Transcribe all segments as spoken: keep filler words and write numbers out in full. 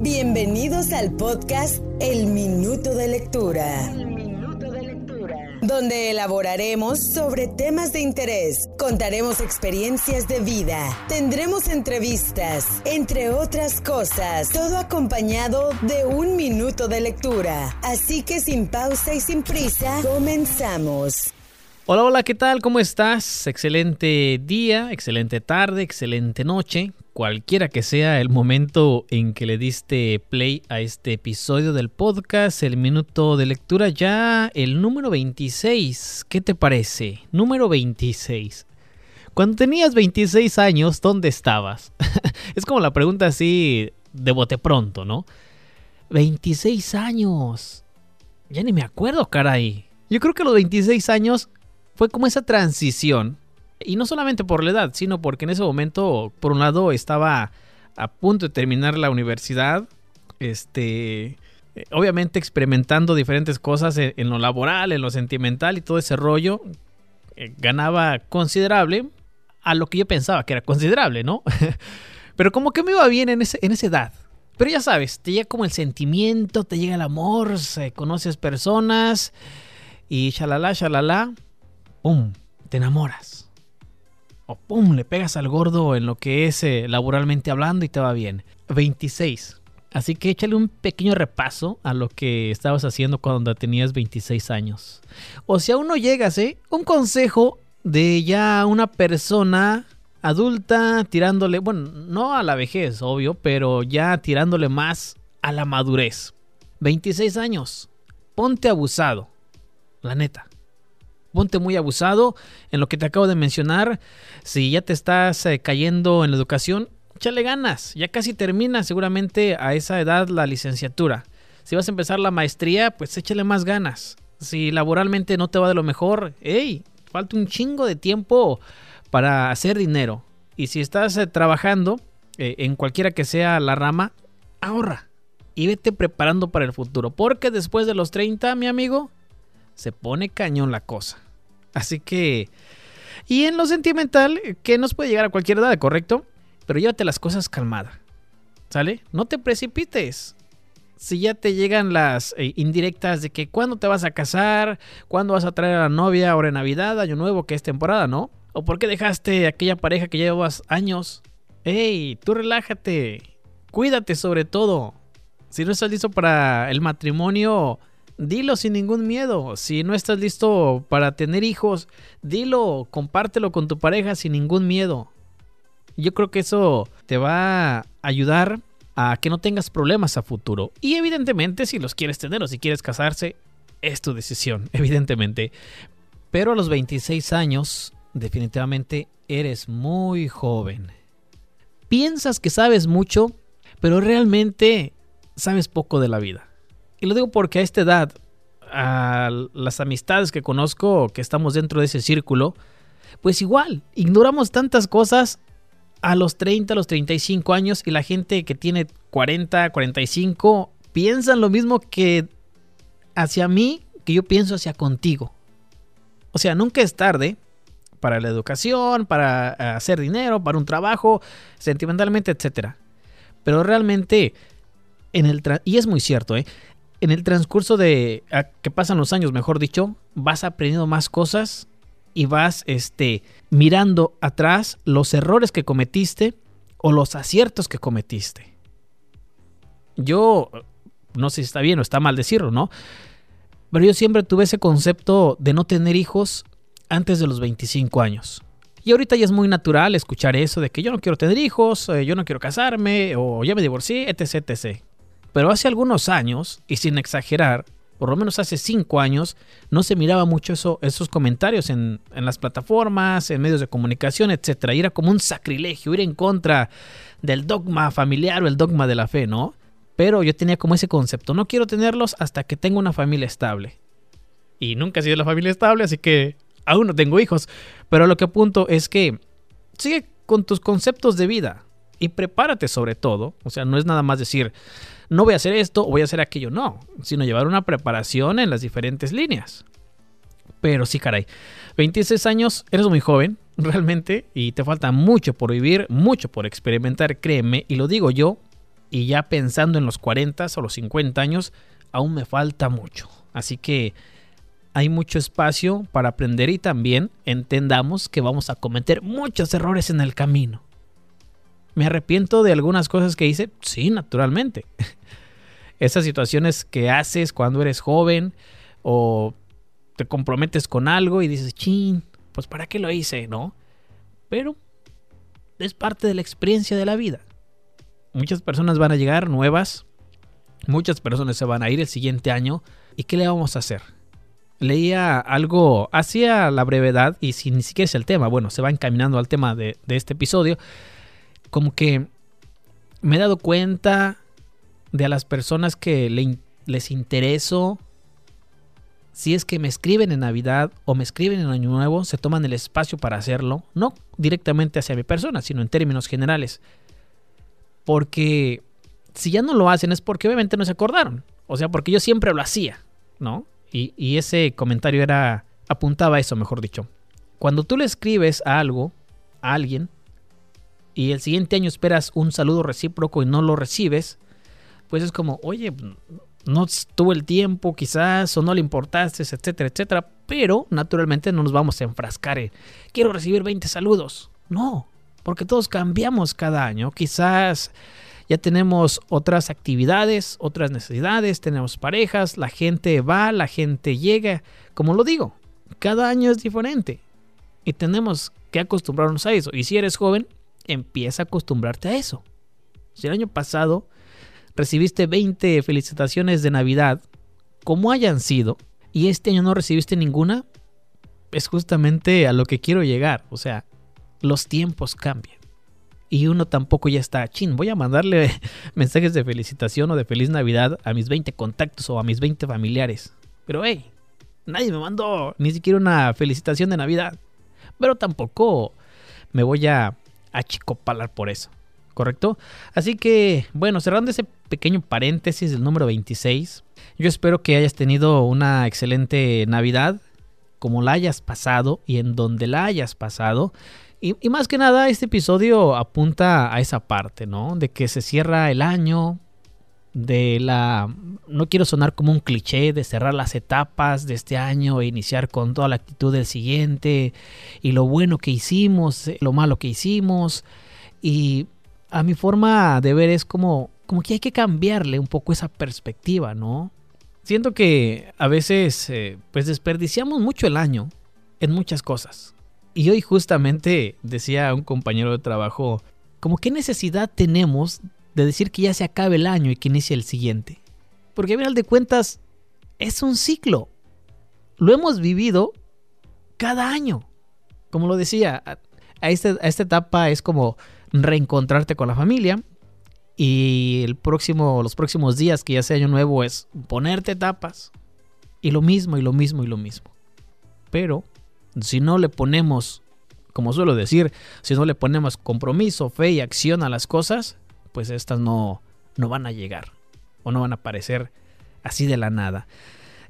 Bienvenidos al podcast El Minuto de Lectura, El Minuto de Lectura, donde elaboraremos sobre temas de interés, contaremos experiencias de vida, tendremos entrevistas, entre otras cosas, todo acompañado de un minuto de lectura. Así que sin pausa y sin prisa, comenzamos. Hola, hola, ¿qué tal? ¿Cómo estás? Excelente día, excelente tarde, excelente noche, cualquiera que sea el momento en que le diste play a este episodio del podcast, el minuto de lectura, ya el número veintiséis. ¿Qué te parece? Número veintiséis. Cuando tenías veintiséis años, ¿dónde estabas? Es como la pregunta así de bote pronto, ¿no? veintiséis años. Ya ni me acuerdo, caray. Yo creo que a los veintiséis años fue como esa transición, y no solamente por la edad, sino porque en ese momento, por un lado, estaba a punto de terminar la universidad, este, obviamente experimentando diferentes cosas en, en lo laboral, en lo sentimental y todo ese rollo. Eh, ganaba considerable a lo que yo pensaba que era considerable, ¿no? Pero como que me iba bien en, ese, en esa edad. Pero ya sabes, te llega como el sentimiento, te llega el amor, se conoces personas y shalala, shalala. ¡Pum! Te enamoras. O ¡pum! Le pegas al gordo en lo que es eh, laboralmente hablando y te va bien. veintiséis. Así que échale un pequeño repaso a lo que estabas haciendo cuando tenías veintiséis años. O si aún no llegas, ¿eh? Un consejo de ya una persona adulta tirándole, bueno, no a la vejez, obvio, pero ya tirándole más a la madurez. veintiséis años. Ponte abusado. La neta. Ponte muy abusado en lo que te acabo de mencionar. Si ya te estás eh, cayendo en la educación, échale ganas. Ya casi terminas seguramente a esa edad la licenciatura. Si vas a empezar la maestría, pues échale más ganas. Si laboralmente no te va de lo mejor, hey, falta un chingo de tiempo para hacer dinero. Y si estás eh, trabajando eh, en cualquiera que sea la rama, ahorra y vete preparando para el futuro. Porque después de los treinta, mi amigo, se pone cañón la cosa. Así que... Y en lo sentimental, que nos puede llegar a cualquier edad, ¿correcto? Pero llévate las cosas calmada, ¿sale? No te precipites. Si ya te llegan las eh, indirectas de que cuándo te vas a casar, cuándo vas a traer a la novia, ahora en Navidad, Año Nuevo, que es temporada, ¿no? O por qué dejaste a aquella pareja que llevabas años. ¡Ey! Tú relájate. Cuídate sobre todo. Si no estás listo para el matrimonio, dilo sin ningún miedo. Si no estás listo para tener hijos, dilo, compártelo con tu pareja sin ningún miedo. Yo creo que eso te va a ayudar a que no tengas problemas a futuro. Y evidentemente, si los quieres tener o si quieres casarse, es tu decisión, evidentemente. Pero a los veintiséis años, definitivamente eres muy joven. Piensas que sabes mucho, pero realmente sabes poco de la vida. Y lo digo porque a esta edad, a las amistades que conozco, que estamos dentro de ese círculo, pues igual, ignoramos tantas cosas a los treinta, a los treinta y cinco años, y la gente que tiene cuarenta, cuarenta y cinco, piensan lo mismo que hacia mí, que yo pienso hacia contigo. O sea, nunca es tarde para la educación, para hacer dinero, para un trabajo, sentimentalmente, etcétera. Pero realmente, en el tra- y es muy cierto, ¿eh? En el transcurso de que pasan los años, mejor dicho, vas aprendiendo más cosas y vas este, mirando atrás los errores que cometiste o los aciertos que cometiste. Yo, no sé si está bien o está mal decirlo, ¿no? Pero yo siempre tuve ese concepto de no tener hijos antes de los veinticinco años. Y ahorita ya es muy natural escuchar eso de que yo no quiero tener hijos, yo no quiero casarme, o ya me divorcié, etc, etcétera. Pero hace algunos años, y sin exagerar, por lo menos hace cinco años, no se miraba mucho eso, esos comentarios en, en las plataformas, en medios de comunicación, etcétera. Y era como un sacrilegio, ir en contra del dogma familiar o el dogma de la fe, ¿no? Pero yo tenía como ese concepto, no quiero tenerlos hasta que tenga una familia estable. Y nunca he sido la familia estable, así que aún no tengo hijos. Pero lo que apunto es que sigue con tus conceptos de vida y prepárate sobre todo. O sea, no es nada más decir, no voy a hacer esto o voy a hacer aquello, no, sino llevar una preparación en las diferentes líneas. Pero sí, caray, veintiséis años, eres muy joven realmente y te falta mucho por vivir, mucho por experimentar, créeme, y lo digo yo y ya pensando en los cuarenta o los cincuenta años, aún me falta mucho. Así que hay mucho espacio para aprender y también entendamos que vamos a cometer muchos errores en el camino. ¿Me arrepiento de algunas cosas que hice? Sí, naturalmente. Esas situaciones que haces cuando eres joven o te comprometes con algo y dices, chin, pues ¿para qué lo hice? ¿No? Pero es parte de la experiencia de la vida. Muchas personas van a llegar nuevas, muchas personas se van a ir el siguiente año. ¿Y qué le vamos a hacer? Leía algo hacia la brevedad y si ni siquiera es el tema, bueno, se va encaminando al tema de, de este episodio. Como que me he dado cuenta de a las personas que le, les intereso, si es que me escriben en Navidad o me escriben en Año Nuevo, se toman el espacio para hacerlo, no directamente hacia mi persona, sino en términos generales. Porque si ya no lo hacen es porque obviamente no se acordaron, o sea, porque yo siempre lo hacía, ¿no? Y, y ese comentario era apuntaba a eso, mejor dicho. Cuando tú le escribes a algo, a alguien, y el siguiente año esperas un saludo recíproco y no lo recibes, pues es como, oye, no tuvo el tiempo quizás, o no le importaste, etcétera, etcétera. Pero naturalmente no nos vamos a enfrascar en, quiero recibir veinte saludos. No, porque todos cambiamos cada año. Quizás ya tenemos otras actividades, otras necesidades, tenemos parejas, la gente va, la gente llega. Como lo digo, cada año es diferente y tenemos que acostumbrarnos a eso. Y si eres joven, empieza a acostumbrarte a eso. Si el año pasado recibiste veinte felicitaciones de Navidad, como hayan sido, y este año no recibiste ninguna, es justamente a lo que quiero llegar. O sea, los tiempos cambian. Y uno tampoco ya está, chin, voy a mandarle mensajes de felicitación o de feliz Navidad a mis veinte contactos o a mis veinte familiares. Pero hey, nadie me mandó ni siquiera una felicitación de Navidad. Pero tampoco me voy a achicopalar por eso. ¿Correcto? Así que, bueno, cerrando ese pequeño paréntesis del número veintiséis, yo espero que hayas tenido una excelente Navidad, como la hayas pasado y en donde la hayas pasado. Y, y más que nada, este episodio apunta a esa parte, ¿no? De que se cierra el año, de la... No quiero sonar como un cliché de cerrar las etapas de este año e iniciar con toda la actitud del siguiente, y lo bueno que hicimos, lo malo que hicimos, y... A mi forma de ver es como, como que hay que cambiarle un poco esa perspectiva, ¿no? Siento que a veces eh, pues desperdiciamos mucho el año en muchas cosas. Y hoy justamente decía un compañero de trabajo, como qué necesidad tenemos de decir que ya se acabe el año y que inicie el siguiente. Porque al final de cuentas es un ciclo. Lo hemos vivido cada año. Como lo decía, a, a, este, a esta etapa es como... reencontrarte con la familia y el próximo, los próximos días que ya sea año nuevo es ponerte tapas y lo mismo y lo mismo y lo mismo. Pero si no le ponemos, como suelo decir, si no le ponemos compromiso, fe y acción a las cosas, pues estas no, no van a llegar o no van a aparecer así de la nada.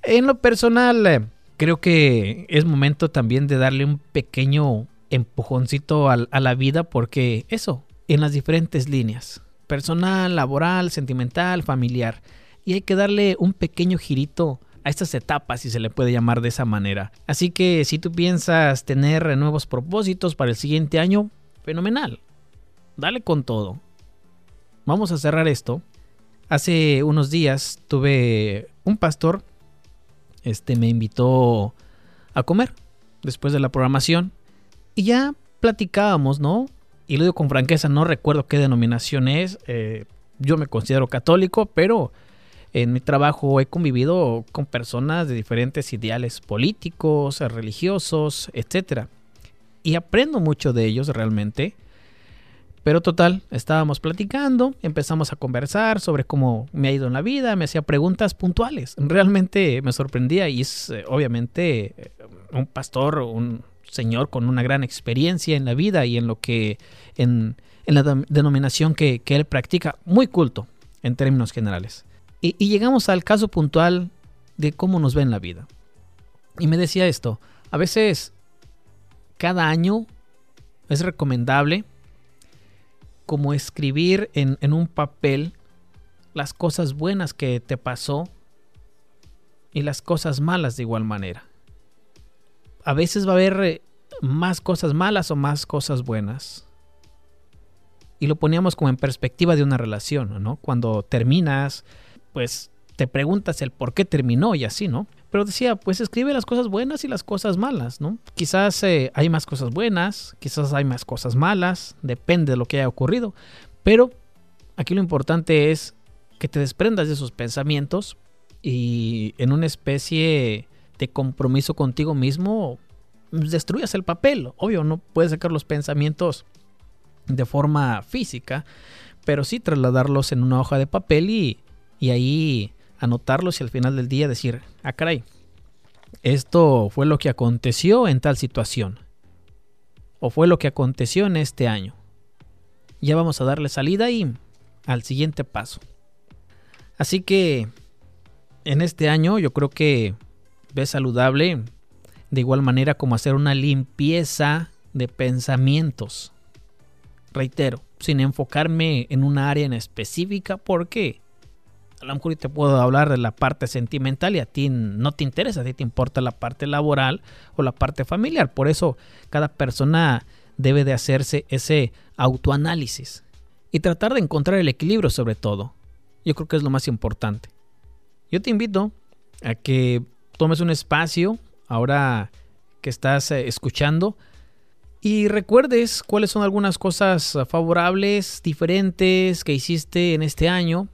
En lo personal, creo que es momento también de darle un pequeño empujoncito a, a la vida, porque eso, en las diferentes líneas, personal, laboral, sentimental, familiar, y hay que darle un pequeño girito a estas etapas, si se le puede llamar de esa manera. Así que si tú piensas tener nuevos propósitos para el siguiente año, fenomenal, dale con todo. Vamos a cerrar esto. Hace unos días tuve un pastor, este me invitó a comer después de la programación. Y ya platicábamos, ¿no? Y lo digo con franqueza, no recuerdo qué denominación es. Eh, yo me considero católico, pero en mi trabajo he convivido con personas de diferentes ideales políticos, religiosos, etcétera. Y aprendo mucho de ellos realmente. Pero total, estábamos platicando, empezamos a conversar sobre cómo me ha ido en la vida, me hacía preguntas puntuales. Realmente me sorprendía y es eh, obviamente eh, un pastor, un... señor con una gran experiencia en la vida y en lo que en, en la denominación que, que él practica, muy culto en términos generales. Y, y llegamos al caso puntual de cómo nos ve en la vida. Y me decía esto, a veces cada año es recomendable como escribir en, en un papel las cosas buenas que te pasó y las cosas malas de igual manera. A veces va a haber más cosas malas o más cosas buenas. Y lo poníamos como en perspectiva de una relación, ¿no? Cuando terminas, pues te preguntas el por qué terminó y así, ¿no? Pero decía, pues escribe las cosas buenas y las cosas malas, ¿no? Quizás eh, hay más cosas buenas, quizás hay más cosas malas, depende de lo que haya ocurrido. Pero aquí lo importante es que te desprendas de esos pensamientos y en una especie de compromiso contigo mismo destruyas el papel. Obvio, no puedes sacar los pensamientos de forma física, pero sí trasladarlos en una hoja de papel y, y ahí anotarlos y al final del día decir, ah caray, esto fue lo que aconteció en tal situación o fue lo que aconteció en este año. Ya vamos a darle salida y al siguiente paso. Así que en este año yo creo que es saludable de igual manera como hacer una limpieza de pensamientos. Reitero, sin enfocarme en una área en específica, porque a lo mejor te puedo hablar de la parte sentimental y a ti no te interesa, a ti te importa la parte laboral o la parte familiar. Por eso cada persona debe de hacerse ese autoanálisis y tratar de encontrar el equilibrio sobre todo. Yo creo que es lo más importante. Yo te invito a que tomes un espacio ahora que estás escuchando y recuerdes cuáles son algunas cosas favorables, diferentes que hiciste en este año.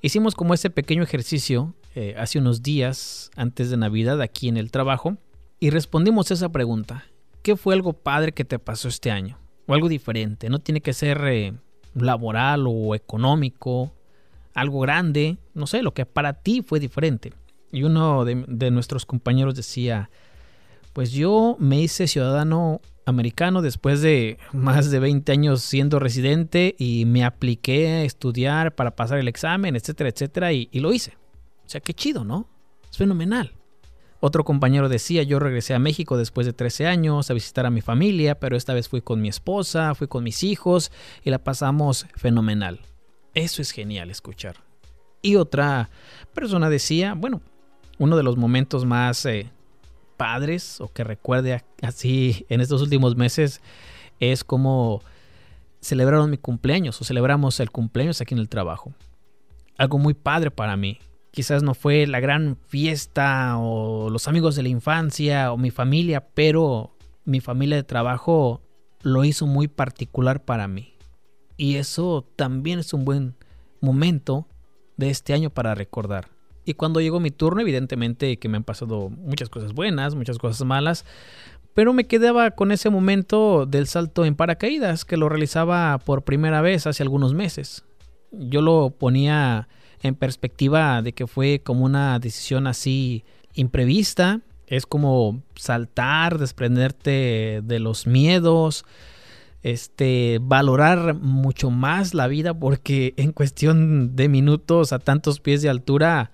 Hicimos como este pequeño ejercicio eh, hace unos días antes de Navidad aquí en el trabajo y respondimos esa pregunta. ¿Qué fue algo padre que te pasó este año? O algo diferente. No tiene que ser eh, laboral o económico, algo grande, no sé, lo que para ti fue diferente. Y uno de, de nuestros compañeros decía, pues yo me hice ciudadano americano después de más de veinte años siendo residente y me apliqué a estudiar para pasar el examen, etcétera, etcétera, y, y lo hice. O sea, qué chido, ¿no? Es fenomenal. Otro compañero decía, yo regresé a México después de trece años a visitar a mi familia, pero esta vez fui con mi esposa, fui con mis hijos y la pasamos fenomenal. Eso es genial escuchar. Y otra persona decía, bueno, uno de los momentos más eh, padres o que recuerde así en estos últimos meses es como celebraron mi cumpleaños o celebramos el cumpleaños aquí en el trabajo. Algo muy padre para mí. Quizás no fue la gran fiesta o los amigos de la infancia o mi familia, pero mi familia de trabajo lo hizo muy particular para mí. Y eso también es un buen momento de este año para recordar. Y cuando llegó mi turno, evidentemente que me han pasado muchas cosas buenas, muchas cosas malas, pero me quedaba con ese momento del salto en paracaídas que lo realizaba por primera vez hace algunos meses. Yo lo ponía en perspectiva de que fue como una decisión así imprevista, es como saltar, desprenderte de los miedos, Este, valorar mucho más la vida porque en cuestión de minutos a tantos pies de altura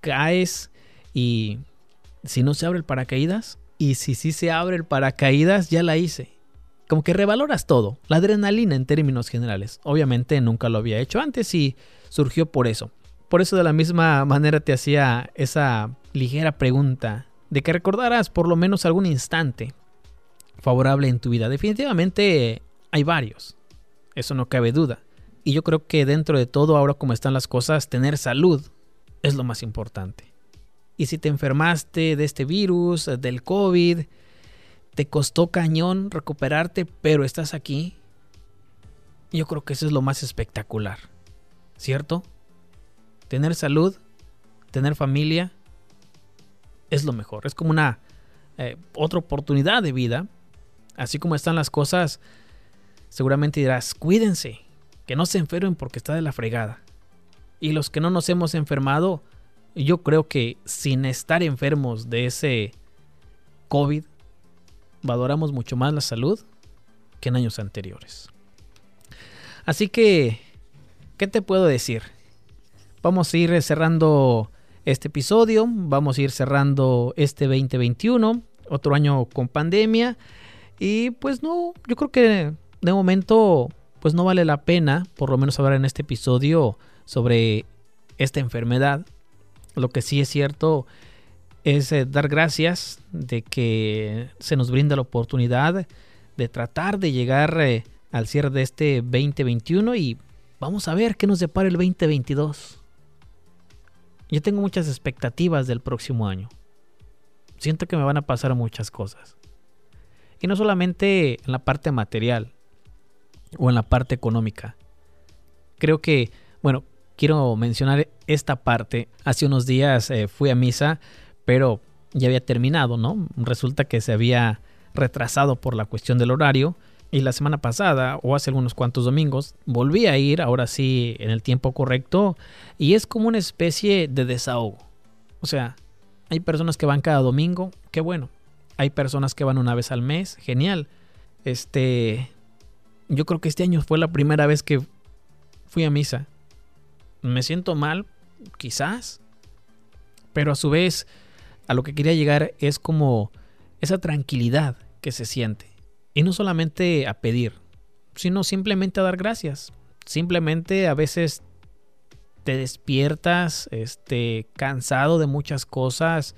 caes y si no se abre el paracaídas y si sí se abre el paracaídas ya la hice. Como que revaloras todo, la adrenalina en términos generales. Obviamente nunca lo había hecho antes y surgió por eso. Por eso de la misma manera te hacía esa ligera pregunta de que recordaras por lo menos algún instante favorable en tu vida. Definitivamente hay varios, eso no cabe duda. Y yo creo que dentro de todo, ahora como están las cosas, tener salud es lo más importante. Y si te enfermaste de este virus, del COVID, te costó cañón recuperarte, pero estás aquí, yo creo que eso es lo más espectacular, ¿cierto? Tener salud, tener familia, es lo mejor. Es como una eh, otra oportunidad de vida. Así como están las cosas, seguramente dirás, cuídense, que no se enfermen porque está de la fregada. Y los que no nos hemos enfermado, yo creo que sin estar enfermos de ese COVID, valoramos mucho más la salud que en años anteriores. Así que, ¿qué te puedo decir? Vamos a ir cerrando este episodio, vamos a ir cerrando este veinte veintiuno, otro año con pandemia. Y pues no, yo creo que de momento pues no vale la pena, por lo menos hablar en este episodio sobre esta enfermedad. Lo que sí es cierto es eh, dar gracias de que se nos brinda la oportunidad de tratar de llegar eh, al cierre de este veinte veintiuno, y vamos a ver qué nos depara el veinte veintidós. Yo tengo muchas expectativas del próximo año. Siento que me van a pasar muchas cosas. Y no solamente en la parte material o en la parte económica. Creo que, bueno, quiero mencionar esta parte. Hace unos días eh, fui a misa, pero ya había terminado, ¿no? Resulta que se había retrasado por la cuestión del horario. Y la semana pasada, o hace algunos cuantos domingos, volví a ir, ahora sí, en el tiempo correcto. Y es como una especie de desahogo. O sea, hay personas que van cada domingo, qué bueno. Hay personas que van una vez al mes, genial. Este, yo creo que este año fue la primera vez que fui a misa. Me siento mal, quizás. Pero a su vez, a lo que quería llegar es como esa tranquilidad que se siente. Y no solamente a pedir, sino simplemente a dar gracias. Simplemente a veces te despiertas este, cansado de muchas cosas.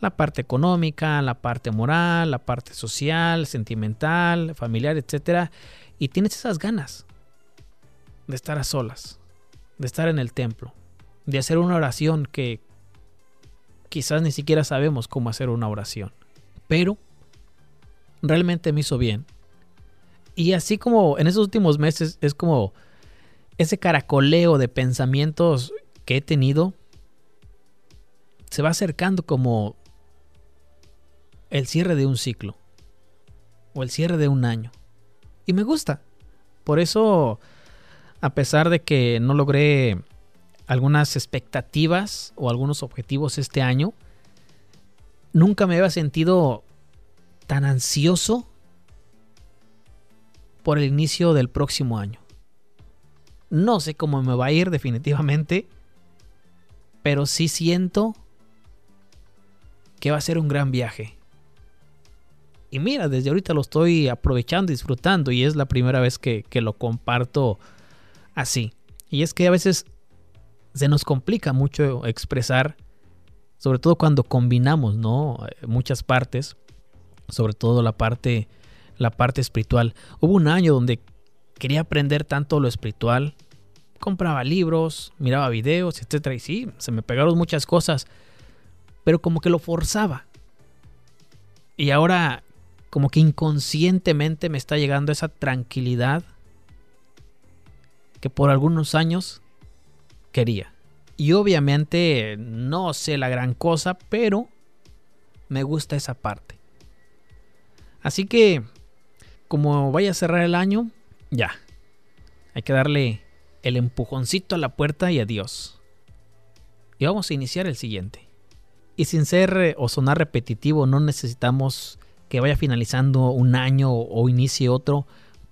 La parte económica, la parte moral, la parte social, sentimental, familiar, etcétera. Y tienes esas ganas de estar a solas, de estar en el templo, de hacer una oración que quizás ni siquiera sabemos cómo hacer una oración. Pero realmente me hizo bien. Y así como en esos últimos meses es como ese caracoleo de pensamientos que he tenido se va acercando como el cierre de un ciclo o el cierre de un año. Y me gusta. Por eso, a pesar de que no logré algunas expectativas o algunos objetivos este año, nunca me había sentido tan ansioso por el inicio del próximo año. No sé cómo me va a ir definitivamente, pero sí siento que va a ser un gran viaje. Y mira, desde ahorita lo estoy aprovechando, disfrutando, y es la primera vez que, que lo comparto así. Y es que a veces se nos complica mucho expresar, sobre todo cuando combinamos, ¿no?, muchas partes. Sobre todo la parte, la parte espiritual. Hubo un año donde quería aprender tanto lo espiritual. Compraba libros, miraba videos, etcétera. Y sí, se me pegaron muchas cosas. Pero como que lo forzaba. Y ahora como que inconscientemente me está llegando esa tranquilidad que por algunos años quería. Y obviamente no sé la gran cosa, pero me gusta esa parte. Así que, como vaya a cerrar el año, ya. Hay que darle el empujoncito a la puerta y adiós. Y vamos a iniciar el siguiente. Y sin ser o sonar repetitivo, no necesitamos que vaya finalizando un año o inicie otro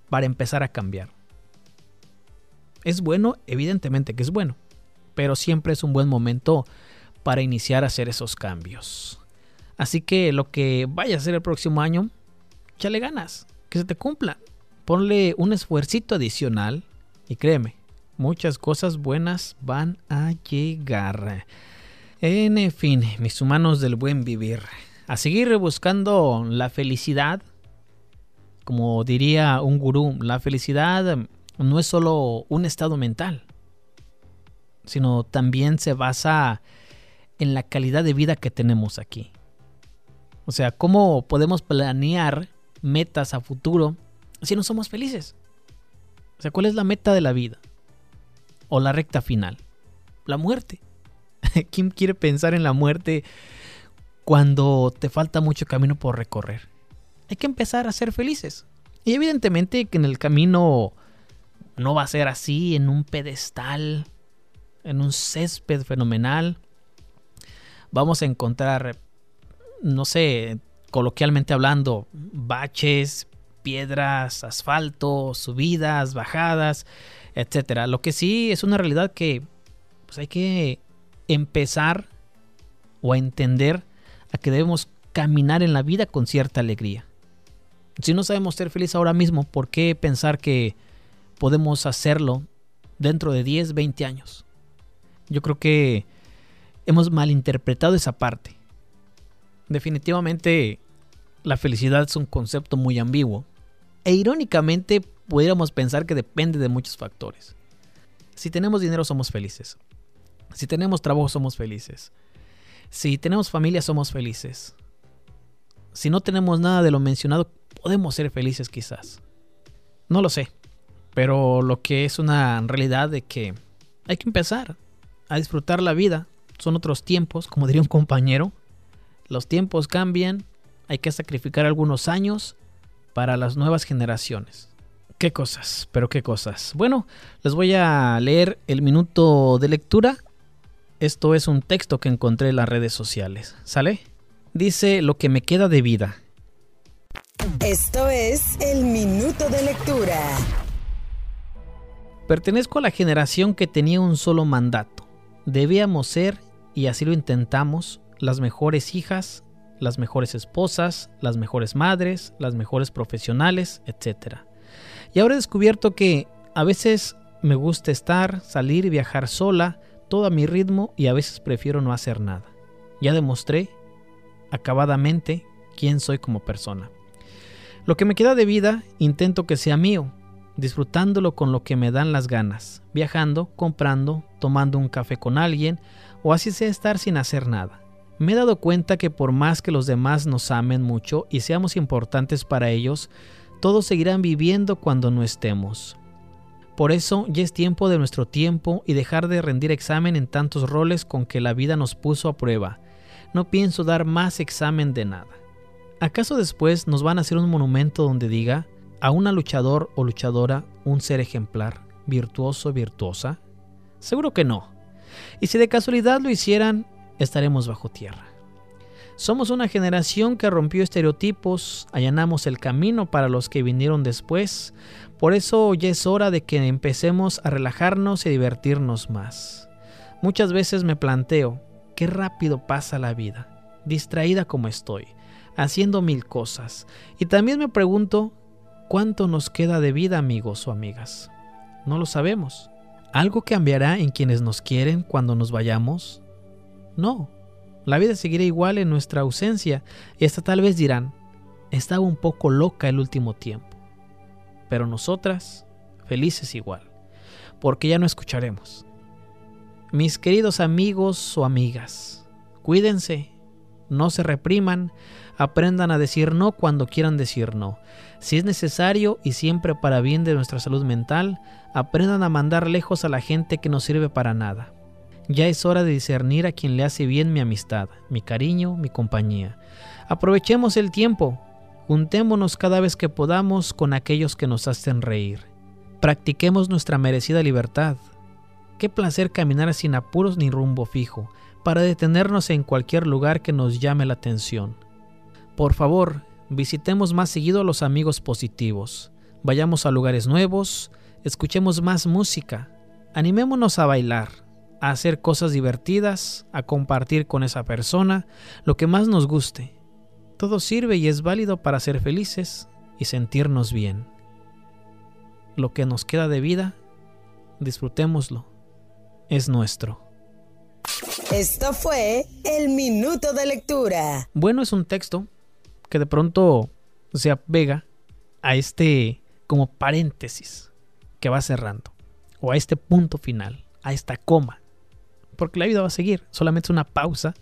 para empezar a cambiar. Es bueno, evidentemente que es bueno, pero siempre es un buen momento para iniciar a hacer esos cambios. Así que lo que vaya a ser el próximo año, échale ganas, que se te cumpla. Ponle un esfuercito adicional y créeme, muchas cosas buenas van a llegar. En fin, mis humanos del buen vivir, a seguir buscando la felicidad. Como diría un gurú, la felicidad no es solo un estado mental, sino también se basa en la calidad de vida que tenemos aquí. O sea, ¿cómo podemos planear metas a futuro si no somos felices? O sea, ¿cuál es la meta de la vida? O la recta final, la muerte. ¿Quién quiere pensar en la muerte cuando te falta mucho camino por recorrer? Hay que empezar a ser felices. Y evidentemente que en el camino no va a ser así, en un pedestal, en un césped fenomenal. Vamos a encontrar, no sé, coloquialmente hablando, baches, piedras, asfalto, subidas, bajadas, etcétera. Lo que sí es una realidad que pues hay que empezar o a entender a que debemos caminar en la vida con cierta alegría. Si no sabemos ser felices ahora mismo, ¿por qué pensar que podemos hacerlo dentro de diez, veinte años? Yo creo que hemos malinterpretado esa parte. Definitivamente la felicidad es un concepto muy ambiguo. E irónicamente pudiéramos pensar que depende de muchos factores. Si tenemos dinero somos felices. Si tenemos trabajo somos felices. Si tenemos familia somos felices. Si no tenemos nada de lo mencionado podemos ser felices quizás. No lo sé. Pero lo que es una realidad de que hay que empezar a disfrutar la vida. Son otros tiempos, como diría un compañero. Los tiempos cambian, hay que sacrificar algunos años para las nuevas generaciones. Qué cosas, pero qué cosas. Bueno, les voy a leer el minuto de lectura. Esto es un texto que encontré en las redes sociales. ¿Sale? Dice: lo que me queda de vida. Esto es el minuto de lectura. Pertenezco a la generación que tenía un solo mandato. Debíamos ser, y así lo intentamos, las mejores hijas, las mejores esposas, las mejores madres, las mejores profesionales, etcétera. Y ahora he descubierto que a veces me gusta estar, salir y viajar sola, todo a mi ritmo, y a veces prefiero no hacer nada. Ya demostré, acabadamente, quién soy como persona. Lo que me queda de vida, intento que sea mío, disfrutándolo con lo que me dan las ganas, viajando, comprando, tomando un café con alguien, o así sea estar sin hacer nada. Me he dado cuenta que por más que los demás nos amen mucho y seamos importantes para ellos, todos seguirán viviendo cuando no estemos. Por eso ya es tiempo de nuestro tiempo y dejar de rendir examen en tantos roles con que la vida nos puso a prueba. No pienso dar más examen de nada. ¿Acaso después nos van a hacer un monumento donde diga a una luchador o luchadora, un ser ejemplar, virtuoso, virtuosa? Seguro que no. Y si de casualidad lo hicieran, estaremos bajo tierra. Somos una generación que rompió estereotipos, allanamos el camino para los que vinieron después. Por eso ya es hora de que empecemos a relajarnos y divertirnos más. Muchas veces me planteo, qué rápido pasa la vida, distraída como estoy, haciendo mil cosas. Y también me pregunto, ¿cuánto nos queda de vida, amigos o amigas? No lo sabemos. ¿Algo cambiará en quienes nos quieren cuando nos vayamos? No. La vida seguirá igual en nuestra ausencia y hasta tal vez dirán, estaba un poco loca el último tiempo. Pero nosotras, felices igual, porque ya no escucharemos. Mis queridos amigos o amigas, cuídense. No se repriman, aprendan a decir no cuando quieran decir no. Si es necesario y siempre para bien de nuestra salud mental, aprendan a mandar lejos a la gente que no sirve para nada. Ya es hora de discernir a quien le hace bien mi amistad, mi cariño, mi compañía. Aprovechemos el tiempo, juntémonos cada vez que podamos con aquellos que nos hacen reír. Practiquemos nuestra merecida libertad. Qué placer caminar sin apuros ni rumbo fijo, para detenernos en cualquier lugar que nos llame la atención. Por favor, visitemos más seguido a los amigos positivos, vayamos a lugares nuevos, escuchemos más música, animémonos a bailar, a hacer cosas divertidas, a compartir con esa persona lo que más nos guste. Todo sirve y es válido para ser felices y sentirnos bien. Lo que nos queda de vida, disfrutémoslo, es nuestro. Esto fue el minuto de lectura. Bueno, es un texto que de pronto se apega a este como paréntesis que va cerrando, o a este punto final, a esta coma, porque la vida va a seguir, solamente es una pausa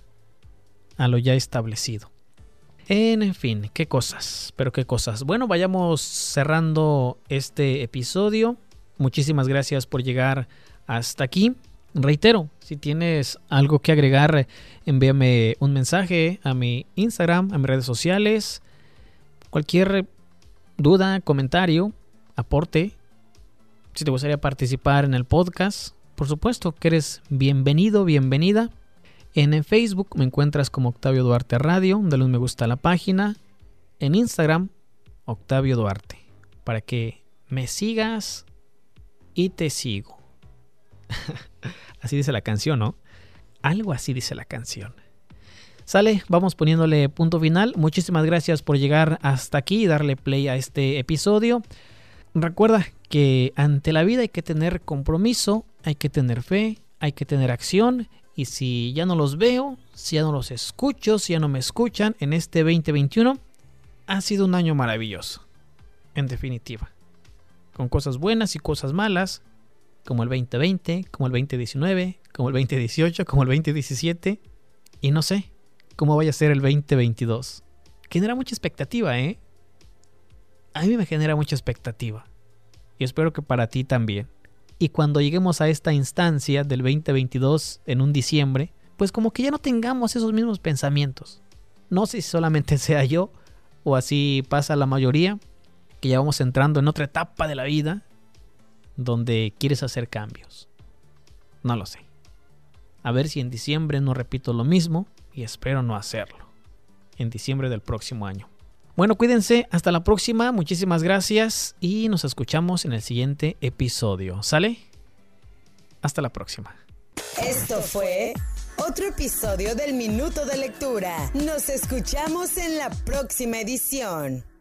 a lo ya establecido. En fin, qué cosas, pero qué cosas. Bueno, vayamos cerrando este episodio. Muchísimas gracias por llegar hasta aquí. Reitero, si tienes algo que agregar, envíame un mensaje a mi Instagram, a mis redes sociales. Cualquier duda, comentario, aporte. Si te gustaría participar en el podcast, por supuesto que eres bienvenido, bienvenida. En Facebook me encuentras como Octavio Duarte Radio, dale un me gusta a la página. En Instagram, Octavio Duarte, para que me sigas y te sigo. Así dice la canción, ¿no? Algo así dice la canción. Sale, vamos poniéndole punto final. Muchísimas gracias por llegar hasta aquí y darle play a este episodio. Recuerda que ante la vida hay que tener compromiso, hay que tener fe, hay que tener acción. Y si ya no los veo, si ya no los escucho, si ya no me escuchan en este veinte veintiuno, ha sido un año maravilloso, en definitiva. Con cosas buenas y cosas malas, como el veinte veinte, como el veinte diecinueve, como el veinte dieciocho, como el veinte diecisiete, y no sé cómo vaya a ser el veinte veintidós. Genera mucha expectativa, ¿eh? A mí me genera mucha expectativa. Y espero que para ti también. Y cuando lleguemos a esta instancia del veinte veintidós en un diciembre, pues como que ya no tengamos esos mismos pensamientos. No sé si solamente sea yo o así pasa la mayoría, que ya vamos entrando en otra etapa de la vida donde quieres hacer cambios. No lo sé. A ver si en diciembre no repito lo mismo, y espero no hacerlo en diciembre del próximo año. Bueno, cuídense, hasta la próxima, muchísimas gracias y nos escuchamos en el siguiente episodio, ¿sale? Hasta la próxima. Esto fue otro episodio del Minuto de Lectura. Nos escuchamos en la próxima edición.